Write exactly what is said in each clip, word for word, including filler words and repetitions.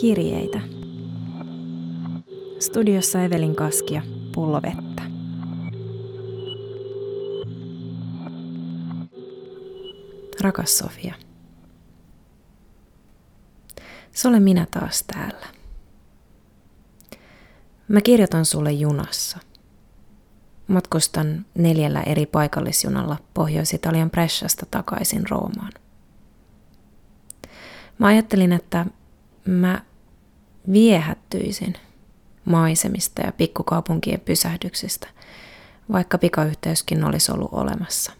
kirjeitä. Studiossa Evelin Kaskia, pullo vettä. Rakas Sofia. Se olen minä taas täällä. Mä kirjoitan sulle junassa. Matkustan neljällä eri paikallisjunalla Pohjois-Italian Bresciasta takaisin Roomaan. Mä ajattelin, että mä viehättyisin maisemista ja pikkukaupunkien pysähdyksistä, vaikka pikayhteyskin olisi ollut olemassa.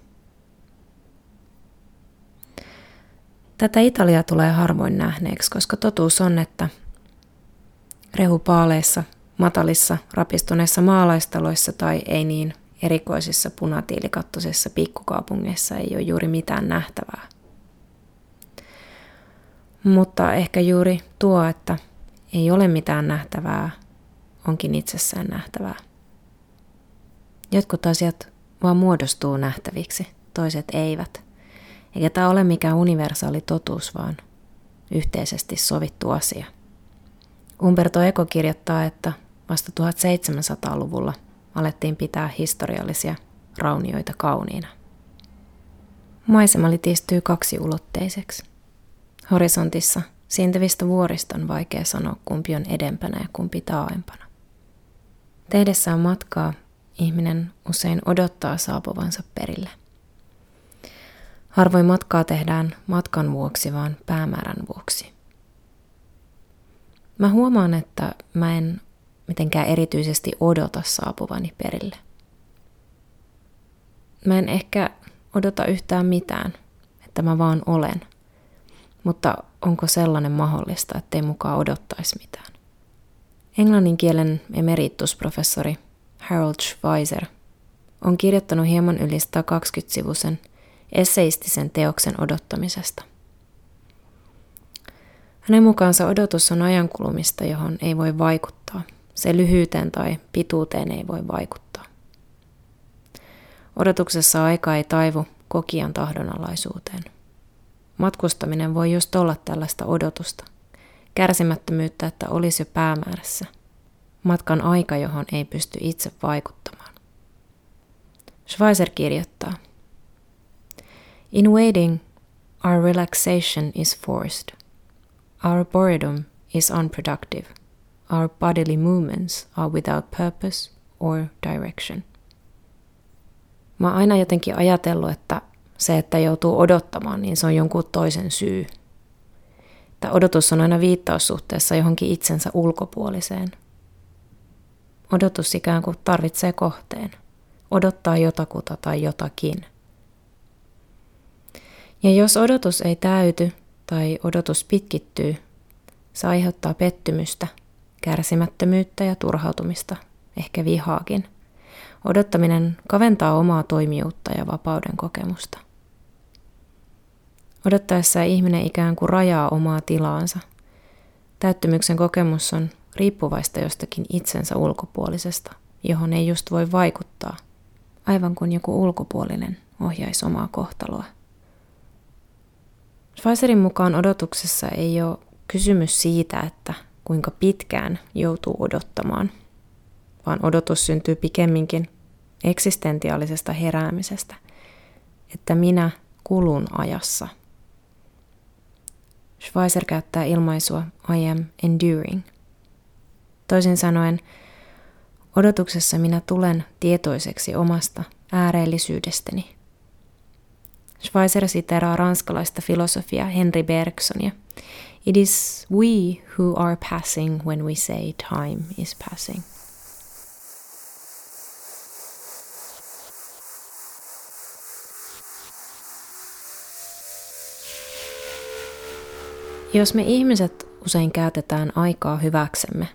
Tätä Italiaa tulee harvoin nähneeksi, koska totuus on, että rehupaaleissa, matalissa, rapistuneissa maalaistaloissa tai ei niin erikoisissa punatiilikattoisissa pikkukaupungeissa ei ole juuri mitään nähtävää. Mutta ehkä juuri tuo, että ei ole mitään nähtävää, onkin itsessään nähtävää. Jotkut asiat vaan muodostuu nähtäviksi, toiset eivät. Eikä tämä ole mikään universaali totuus, vaan yhteisesti sovittu asia. Umberto Eco kirjoittaa, että vasta seitsemäntoistasataa-luvulla alettiin pitää historiallisia raunioita kauniina. Maisema litistyy kaksiulotteiseksi. Horisontissa siintävistä vuorista on vaikea sanoa, kumpi on edempänä ja kumpi taaempana. Tehdessään matkaa ihminen usein odottaa saapuvansa perille. Harvoin matkaa tehdään matkan vuoksi, vaan päämäärän vuoksi. Mä huomaan, että mä en mitenkään erityisesti odota saapuvani perille. Mä en ehkä odota yhtään mitään, että mä vaan olen. Mutta onko sellainen mahdollista, ettei mukaan odottaisi mitään? Englannin kielen emeritusprofessori Harold Schweizer on kirjoittanut hieman yli satakaksikymmentäsivuisen esseistisen teoksen odottamisesta. Hänen mukaansa odotus on ajankulumista, johon ei voi vaikuttaa. Se lyhyyteen tai pituuteen ei voi vaikuttaa. Odotuksessa aika ei taivu kokijan tahdonalaisuuteen. Matkustaminen voi just olla tällaista odotusta. Kärsimättömyyttä, että olisi jo päämäärässä. Matkan aika, johon ei pysty itse vaikuttamaan. Schweizer kirjoittaa: "In waiting, our relaxation is forced. Our boredom is unproductive. Our bodily movements are without purpose or direction." Mä oon aina jotenkin ajatellut, että se, että joutuu odottamaan, niin se on jonkun toisen syy. Tämä odotus on aina viittaussuhteessa johonkin itsensä ulkopuoliseen. Odotus ikään kuin tarvitsee kohteen. Odottaa jotakuta tai jotakin. Ja jos odotus ei täyty tai odotus pitkittyy, se aiheuttaa pettymystä, kärsimättömyyttä ja turhautumista, ehkä vihaakin. Odottaminen kaventaa omaa toimijuutta ja vapauden kokemusta. Odottaessa ihminen ikään kuin rajaa omaa tilaansa. Täyttymyksen kokemus on riippuvaista jostakin itsensä ulkopuolisesta, johon ei just voi vaikuttaa, aivan kuin joku ulkopuolinen ohjaisi omaa kohtaloa. Schweizerin mukaan odotuksessa ei ole kysymys siitä, että kuinka pitkään joutuu odottamaan, vaan odotus syntyy pikemminkin eksistentiaalisesta heräämisestä, että minä kulun ajassa. Schweizer käyttää ilmaisua I am enduring. Toisin sanoen, odotuksessa minä tulen tietoiseksi omasta ääreellisyydestäni. Schweizer siteeraa ranskalaista filosofia Henri Bergsonia. "It is we who are passing when we say time is passing." Jos me ihmiset usein käytetään aikaa hyväksemme,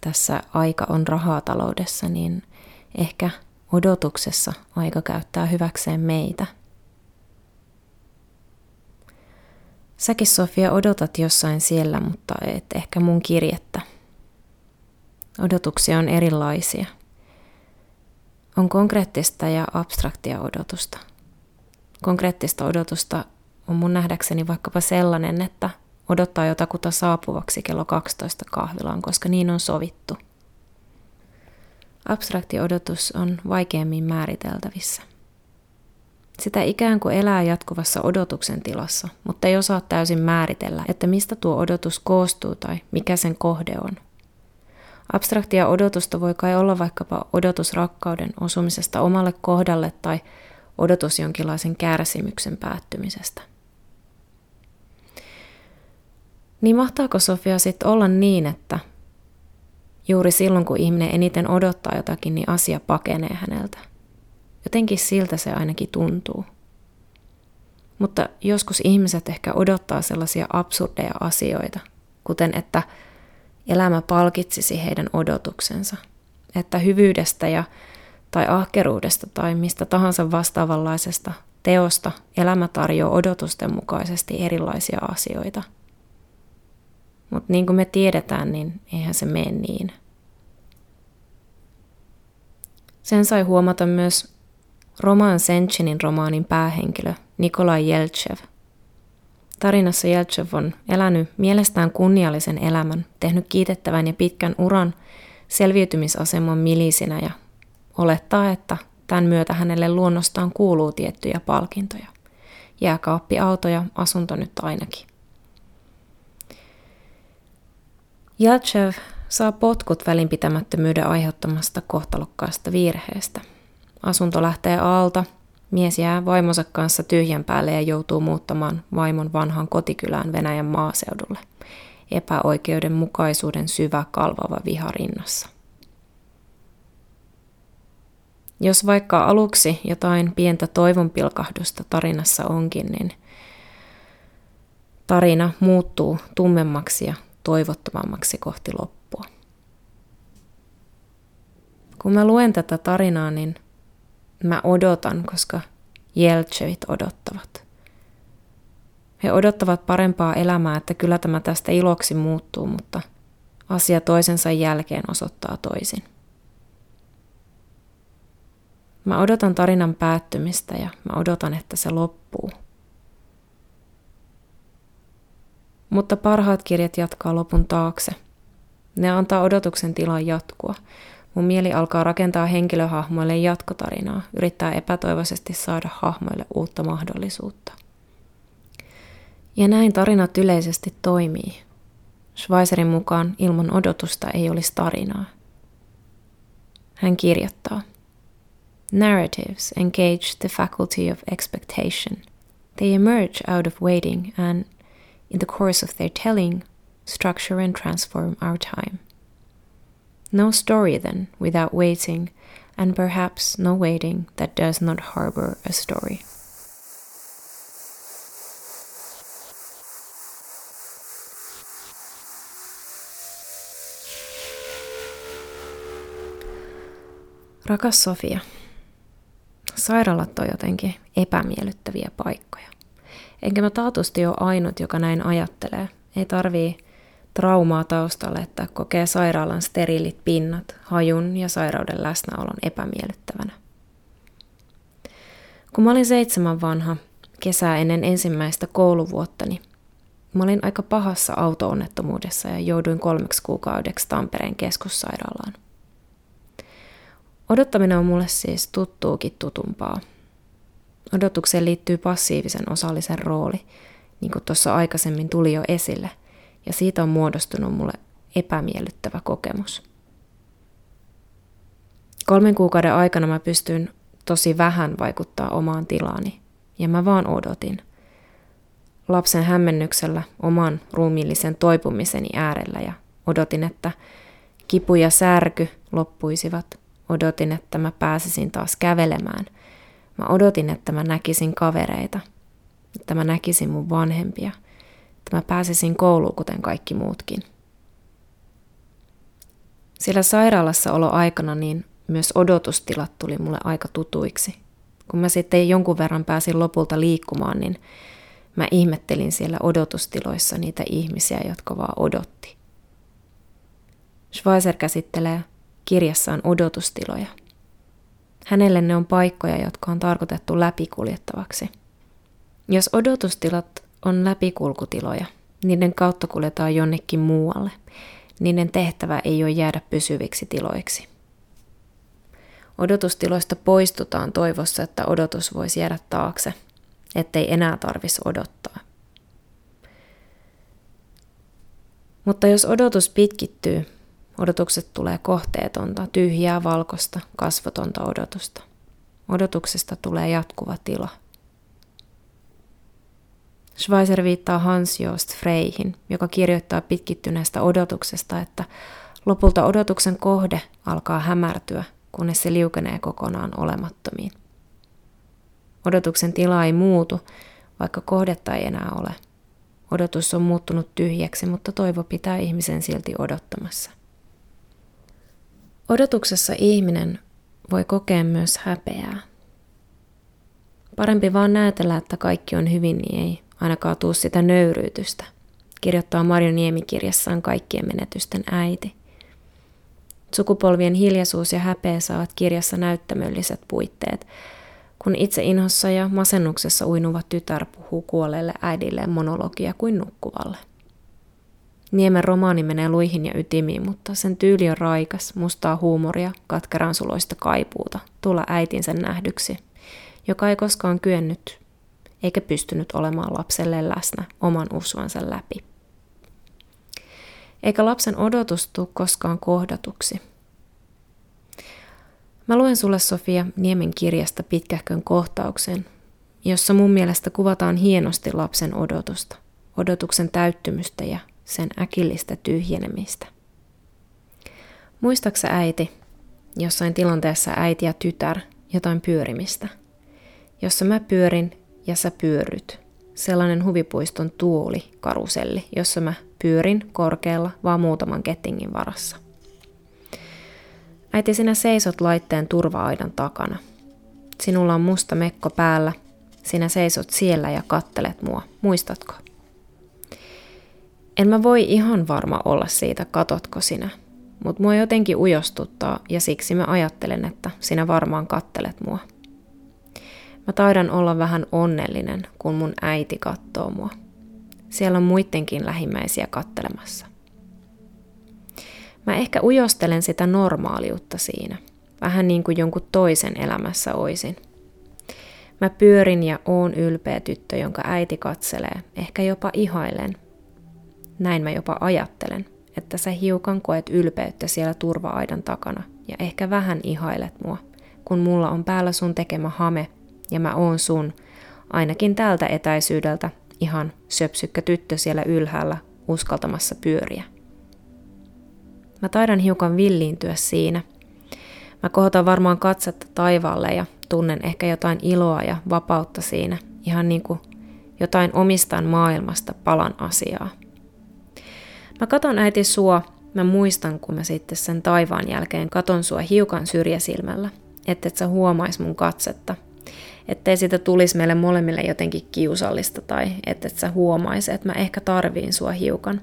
tässä aika on rahaa taloudessa, niin ehkä odotuksessa aika käyttää hyväkseen meitä. Säkin, Sofia, odotat jossain siellä, mutta et ehkä mun kirjettä. Odotuksia on erilaisia. On konkreettista ja abstraktia odotusta. Konkreettista odotusta on mun nähdäkseni vaikkapa sellainen, että odottaa jotakuta saapuvaksi kello kaksitoista kahvilaan, koska niin on sovittu. Abstrakti odotus on vaikeammin määriteltävissä. Sitä ikään kuin elää jatkuvassa odotuksen tilassa, mutta ei osaa täysin määritellä, että mistä tuo odotus koostuu tai mikä sen kohde on. Abstraktia odotusta voi kai olla vaikkapa odotus rakkauden osumisesta omalle kohdalle tai odotus jonkinlaisen kärsimyksen päättymisestä. Niin mahtaako Sofia sitten olla niin, että juuri silloin kun ihminen eniten odottaa jotakin, niin asia pakenee häneltä? Jotenkin siltä se ainakin tuntuu. Mutta joskus ihmiset ehkä odottaa sellaisia absurdeja asioita, kuten että elämä palkitsisi heidän odotuksensa, että hyvyydestä ja, tai ahkeruudesta tai mistä tahansa vastaavanlaisesta teosta elämä tarjoaa odotusten mukaisesti erilaisia asioita. Mutta niin kuin me tiedetään, niin eihän se mene niin. Sen sai huomata myös Roman Senchinin romaanin päähenkilö Nikolai Jeltshev. Tarinassa Jeltshev on elänyt mielestään kunniallisen elämän, tehnyt kiitettävän ja pitkän uran selviytymisaseman miliisinä ja olettaa, että tämän myötä hänelle luonnostaan kuuluu tiettyjä palkintoja. Jääkaappiauto ja asunto nyt ainakin. Jeltshev saa potkut välinpitämättömyyden aiheuttamasta kohtalokkaasta virheestä. Asunto lähtee alta, mies jää vaimonsa kanssa tyhjän päälle ja joutuu muuttamaan vaimon vanhaan kotikylään Venäjän maaseudulle. Epäoikeudenmukaisuuden syvä kalvava viha rinnassa. Jos vaikka aluksi jotain pientä toivonpilkahdusta tarinassa onkin, niin tarina muuttuu tummemmaksi ja toivottomammaksi kohti loppua. Kun mä luen tätä tarinaa, niin mä odotan, koska Jeltsevit odottavat. He odottavat parempaa elämää, että kyllä tämä tästä iloksi muuttuu, mutta asia toisensa jälkeen osoittaa toisin. Mä odotan tarinan päättymistä ja mä odotan, että se loppuu. Mutta parhaat kirjat jatkaa lopun taakse. Ne antaa odotuksen tilan jatkua. Mun mieli alkaa rakentaa henkilöhahmoille jatkotarinaa, yrittää epätoivoisesti saada hahmoille uutta mahdollisuutta. Ja näin tarinat yleisesti toimii. Schweizerin mukaan ilman odotusta ei olisi tarinaa. Hän kirjoittaa: Narratives engage the faculty of expectation. They emerge out of waiting and, in the course of their telling, structure and transform our time. No story, then, without waiting, and perhaps no waiting that does not harbor a story. Rakas Sofia, sairaalat on jotenkin epämiellyttäviä paikkoja. Enkä mä taatusti ole ainut, joka näin ajattelee. Ei tarvii traumaa taustalle, että kokee sairaalan steriilit pinnat hajun ja sairauden läsnäolon epämiellyttävänä. Kun mä olin seitsemän vanha kesää ennen ensimmäistä kouluvuottani, mä olin aika pahassa auto-onnettomuudessa ja jouduin kolmeksi kuukaudeksi Tampereen keskussairaalaan. Odottaminen on mulle siis tuttuukin tutumpaa. Odotukseen liittyy passiivisen osallisen rooli, niin kuin tuossa aikaisemmin tuli jo esille, ja siitä on muodostunut mulle epämiellyttävä kokemus. Kolmen kuukauden aikana mä pystyin tosi vähän vaikuttaa omaan tilaani, ja mä vaan odotin. Lapsen hämmennyksellä oman ruumiillisen toipumiseni äärellä, ja odotin, että kipu ja särky loppuisivat. Odotin, että mä pääsisin taas kävelemään. Mä odotin, että mä näkisin kavereita, että mä näkisin mun vanhempia, että mä pääsisin kouluun kuten kaikki muutkin. Siellä sairaalassa olo aikana niin myös odotustilat tuli mulle aika tutuiksi. Kun mä sitten jonkun verran pääsin lopulta liikkumaan, niin mä ihmettelin siellä odotustiloissa niitä ihmisiä, jotka vaan odotti. Schweizer käsittelee kirjassaan odotustiloja. Hänelle ne on paikkoja, jotka on tarkoitettu läpikuljettavaksi. Jos odotustilat on läpikulkutiloja, Niiden kautta kuljetaan jonnekin muualle. Niiden tehtävä ei ole jäädä pysyviksi tiloiksi. Odotustiloista poistutaan toivossa, että odotus voisi jäädä taakse, ettei enää tarvitsisi odottaa. Mutta jos odotus pitkittyy, odotukset tulee kohteetonta, tyhjää, valkoista, kasvotonta odotusta. Odotuksesta tulee jatkuva tila. Schweizer viittaa Hans-Jost Freihin, joka kirjoittaa pitkittyneestä odotuksesta, että lopulta odotuksen kohde alkaa hämärtyä, kunnes se liukenee kokonaan olemattomiin. Odotuksen tila ei muutu, vaikka kohdetta ei enää ole. Odotus on muuttunut tyhjäksi, mutta toivo pitää ihmisen silti odottamassa. Odotuksessa ihminen voi kokea myös häpeää. Parempi vaan näytellä, että kaikki on hyvin, niin ei ainakaan tuu sitä nöyryytystä, kirjoittaa Marjo Niemi kirjassaan Kaikkien menetysten äiti. Sukupolvien hiljaisuus ja häpeä saavat kirjassa näyttämölliset puitteet, kun itse inhossa ja masennuksessa uinuva tytär puhuu kuolleelle äidille monologia kuin nukkuvalle. Niemen romaani menee luihin ja ytimiin, mutta sen tyyli on raikas, mustaa huumoria, katkeraan suloista kaipuuta, tulla äitinsä nähdyksi, joka ei koskaan kyennyt eikä pystynyt olemaan lapselle läsnä oman usvansa läpi. Eikä lapsen odotus tule koskaan kohdatuksi. Mä luen sulle, Sofia, Niemen kirjasta pitkähkön kohtauksen, jossa mun mielestä kuvataan hienosti lapsen odotusta, odotuksen täyttymystä ja sen äkillistä tyhjenemistä. Muistaaksä äiti, jossain tilanteessa äiti ja tytär, jotain pyörimistä? Jossa mä pyörin ja sä pyörryt. Sellainen huvipuiston tuoli, karuselli, jossa mä pyörin korkealla vaan muutaman kettingin varassa. Äiti, sinä seisot laitteen turva-aidan takana. Sinulla on musta mekko päällä. Sinä seisot siellä ja kattelet mua. Muistatko? En mä voi ihan varma olla siitä, katotko sinä. Mut mua jotenkin ujostuttaa ja siksi mä ajattelen, että sinä varmaan kattelet mua. Mä taidan olla vähän onnellinen, kun mun äiti kattoo mua. Siellä on muittenkin lähimmäisiä kattelemassa. Mä ehkä ujostelen sitä normaaliutta siinä, vähän niin kuin jonkun toisen elämässä oisin. Mä pyörin ja oon ylpeä tyttö, jonka äiti katselee, ehkä jopa ihailen. Näin mä jopa ajattelen, että sä hiukan koet ylpeyttä siellä turva-aidan takana ja ehkä vähän ihailet mua, kun mulla on päällä sun tekemä hame ja mä oon sun, ainakin tältä etäisyydeltä, ihan söpsykkä tyttö siellä ylhäällä uskaltamassa pyöriä. Mä taidan hiukan villiintyä siinä. Mä kohotan varmaan katsetta taivaalle ja tunnen ehkä jotain iloa ja vapautta siinä, ihan niin kuin jotain omistaan maailmasta palan asiaa. Mä katon äiti sua, mä muistan kun mä sitten sen taivaan jälkeen katon sua hiukan syrjäsilmällä, ettei sä huomais mun katsetta. Ettei siitä tulisi meille molemmille jotenkin kiusallista tai ettet sä huomaisi, että mä ehkä tarviin sua hiukan.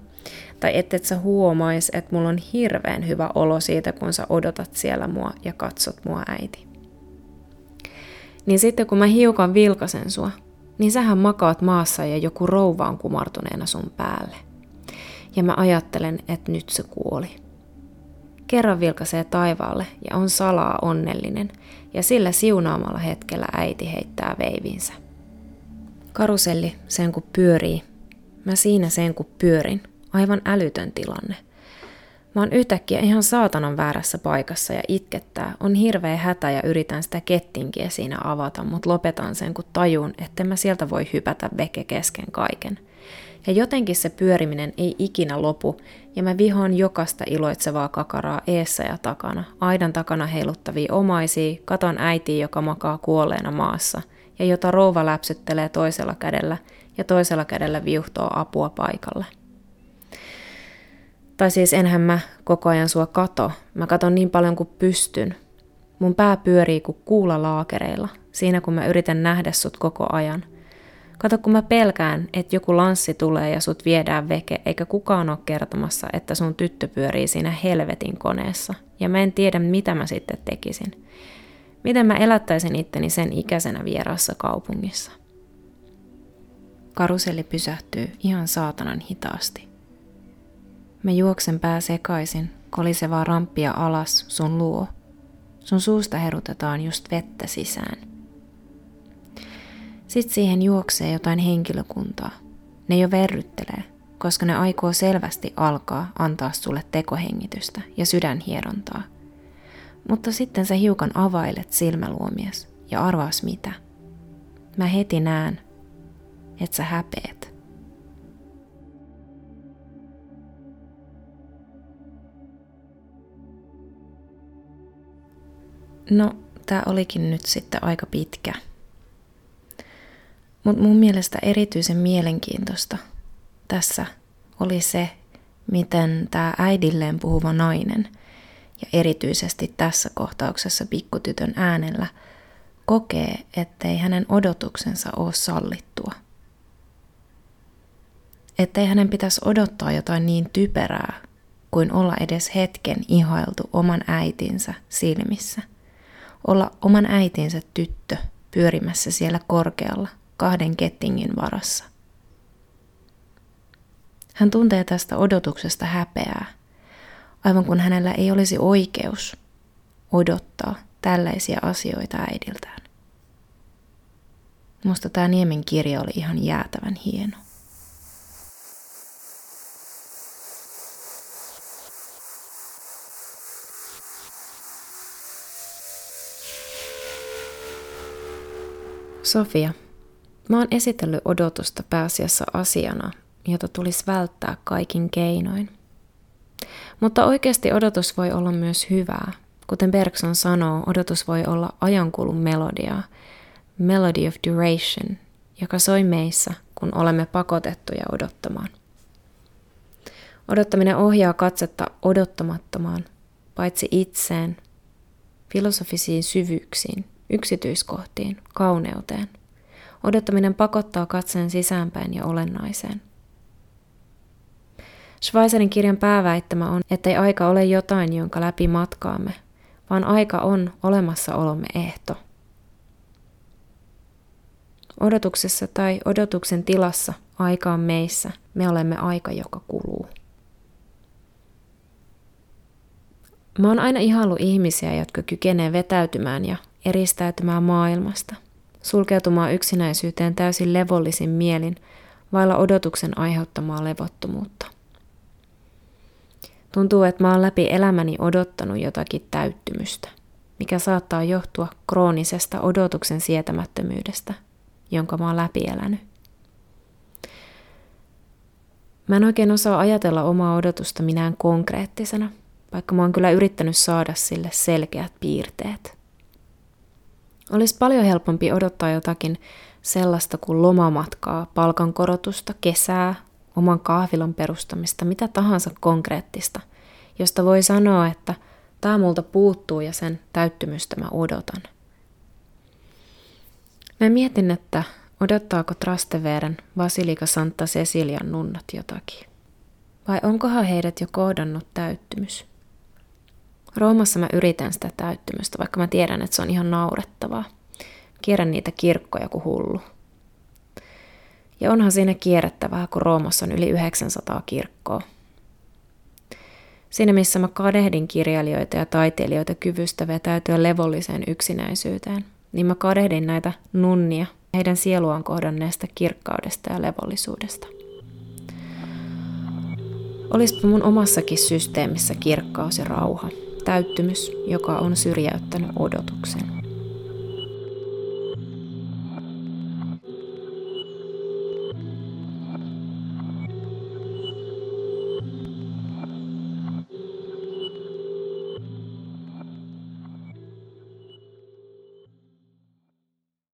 Tai ettet sä huomaisi, että mulla on hirveän hyvä olo siitä, kun sä odotat siellä mua ja katsot mua äiti. Niin sitten kun mä hiukan vilkasen sua, niin sähän makaat maassa ja joku rouva on kumartuneena sun päälle. Ja mä ajattelen, että nyt se kuoli. Kerran vilkaisee taivaalle ja on salaa onnellinen, ja sillä siunaamalla hetkellä äiti heittää veivinsä. Karuselli sen kun pyörii. Mä siinä sen kun pyörin. Aivan älytön tilanne. Mä oon yhtäkkiä ihan saatanan väärässä paikassa ja itkettää. On hirveä hätä ja yritän sitä kettinkiä siinä avata, mutta lopetan sen kun tajun, että mä sieltä voi hypätä veke kesken kaiken. Ja jotenkin se pyöriminen ei ikinä lopu, ja mä vihaan jokaista iloitsevaa kakaraa eessä ja takana, aidan takana heiluttavia omaisia, katon äitiä, joka makaa kuolleena maassa, ja jota rouva läpsyttelee toisella kädellä, ja toisella kädellä viuhtoo apua paikalle. Tai siis enhän mä koko ajan sua kato, mä katon niin paljon kuin pystyn. Mun pää pyörii kuin kuula laakereilla, siinä kun mä yritän nähdä sut koko ajan. Kato, kun mä pelkään, että joku lanssi tulee ja sut viedään veke, eikä kukaan ole kertomassa, että sun tyttö pyörii siinä helvetin koneessa. Ja mä en tiedä, mitä mä sitten tekisin. Miten mä elättäisin itteni sen ikäisenä vieraassa kaupungissa. Karuselli pysähtyy ihan saatanan hitaasti. Mä juoksen pää sekaisin, kolisevaa ramppia alas sun luo. Sun suusta herutetaan just vettä sisään. Sit siihen juoksee jotain henkilökuntaa. Ne jo verryttelee, koska ne aikoo selvästi alkaa antaa sulle tekohengitystä ja sydänhierontaa. Mutta sitten sä hiukan availet silmäluomias ja arvaas mitä. Mä heti näen, että sä häpeät. No, tää olikin nyt sitten aika pitkä. Mut mun mielestä erityisen mielenkiintoista tässä oli se, miten tää äidilleen puhuva nainen, ja erityisesti tässä kohtauksessa pikkutytön äänellä, kokee, ettei hänen odotuksensa ole sallittua. Ettei hänen pitäisi odottaa jotain niin typerää, kuin olla edes hetken ihailtu oman äitinsä silmissä. Olla oman äitinsä tyttö pyörimässä siellä korkealla kahden kettingin varassa. Hän tuntee tästä odotuksesta häpeää, aivan kun hänellä ei olisi oikeus odottaa tällaisia asioita äidiltään. Musta tää Niemen kirja oli ihan jäätävän hieno. Sofia, mä oon esitellyt odotusta pääasiassa asiana, jota tulisi välttää kaikin keinoin. Mutta oikeasti odotus voi olla myös hyvää. Kuten Bergson sanoo, odotus voi olla ajankulun melodiaa, melody of duration, joka soi meissä, kun olemme pakotettuja odottamaan. Odottaminen ohjaa katsetta odottamattomaan, paitsi itseen, filosofisiin syvyyksiin, yksityiskohtiin, kauneuteen. Odottaminen pakottaa katseen sisäänpäin ja olennaiseen. Schweizerin kirjan pääväittämä on, ettei aika ole jotain, jonka läpi matkaamme, vaan aika on olemassaolomme ehto. Odotuksessa tai odotuksen tilassa aika on meissä, me olemme aika, joka kuluu. Mä oon aina ihaillut ihmisiä, jotka kykenevät vetäytymään ja eristäytymään maailmasta, sulkeutumaan yksinäisyyteen täysin levollisin mielin, vailla odotuksen aiheuttamaa levottomuutta. Tuntuu, että mä oon läpi elämäni odottanut jotakin täyttymystä, mikä saattaa johtua kroonisesta odotuksen sietämättömyydestä, jonka mä oon läpi elänyt. Mä en oikein osaa ajatella omaa odotusta minään konkreettisena, vaikka mä oon kyllä yrittänyt saada sille selkeät piirteet. Olisi paljon helpompi odottaa jotakin sellaista kuin lomamatkaa, palkankorotusta, kesää, oman kahvilan perustamista, mitä tahansa konkreettista, josta voi sanoa, että tämä multa puuttuu ja sen täyttymystä mä odotan. Mä mietin, että odottaako Trasteveren Basilika Santa Cecilian nunnat jotakin. Vai onkohan heidät jo kohdannut täyttymys? Roomassa mä yritän sitä täyttymystä, vaikka mä tiedän, että se on ihan naurettavaa. Kierrän niitä kirkkoja kuin hullu. Ja onhan siinä kierrettävää, kun Roomassa on yli yhdeksänsataa kirkkoa. Siinä missä mä kadehdin kirjailijoita ja taiteilijoita kyvystä vetäytyä levolliseen yksinäisyyteen, niin mä kadehdin näitä nunnia heidän sieluaan kohdanneesta kirkkaudesta ja levollisuudesta. Olispa mun omassakin systeemissä kirkkaus ja rauha, täyttymys, joka on syrjäyttänyt odotuksen.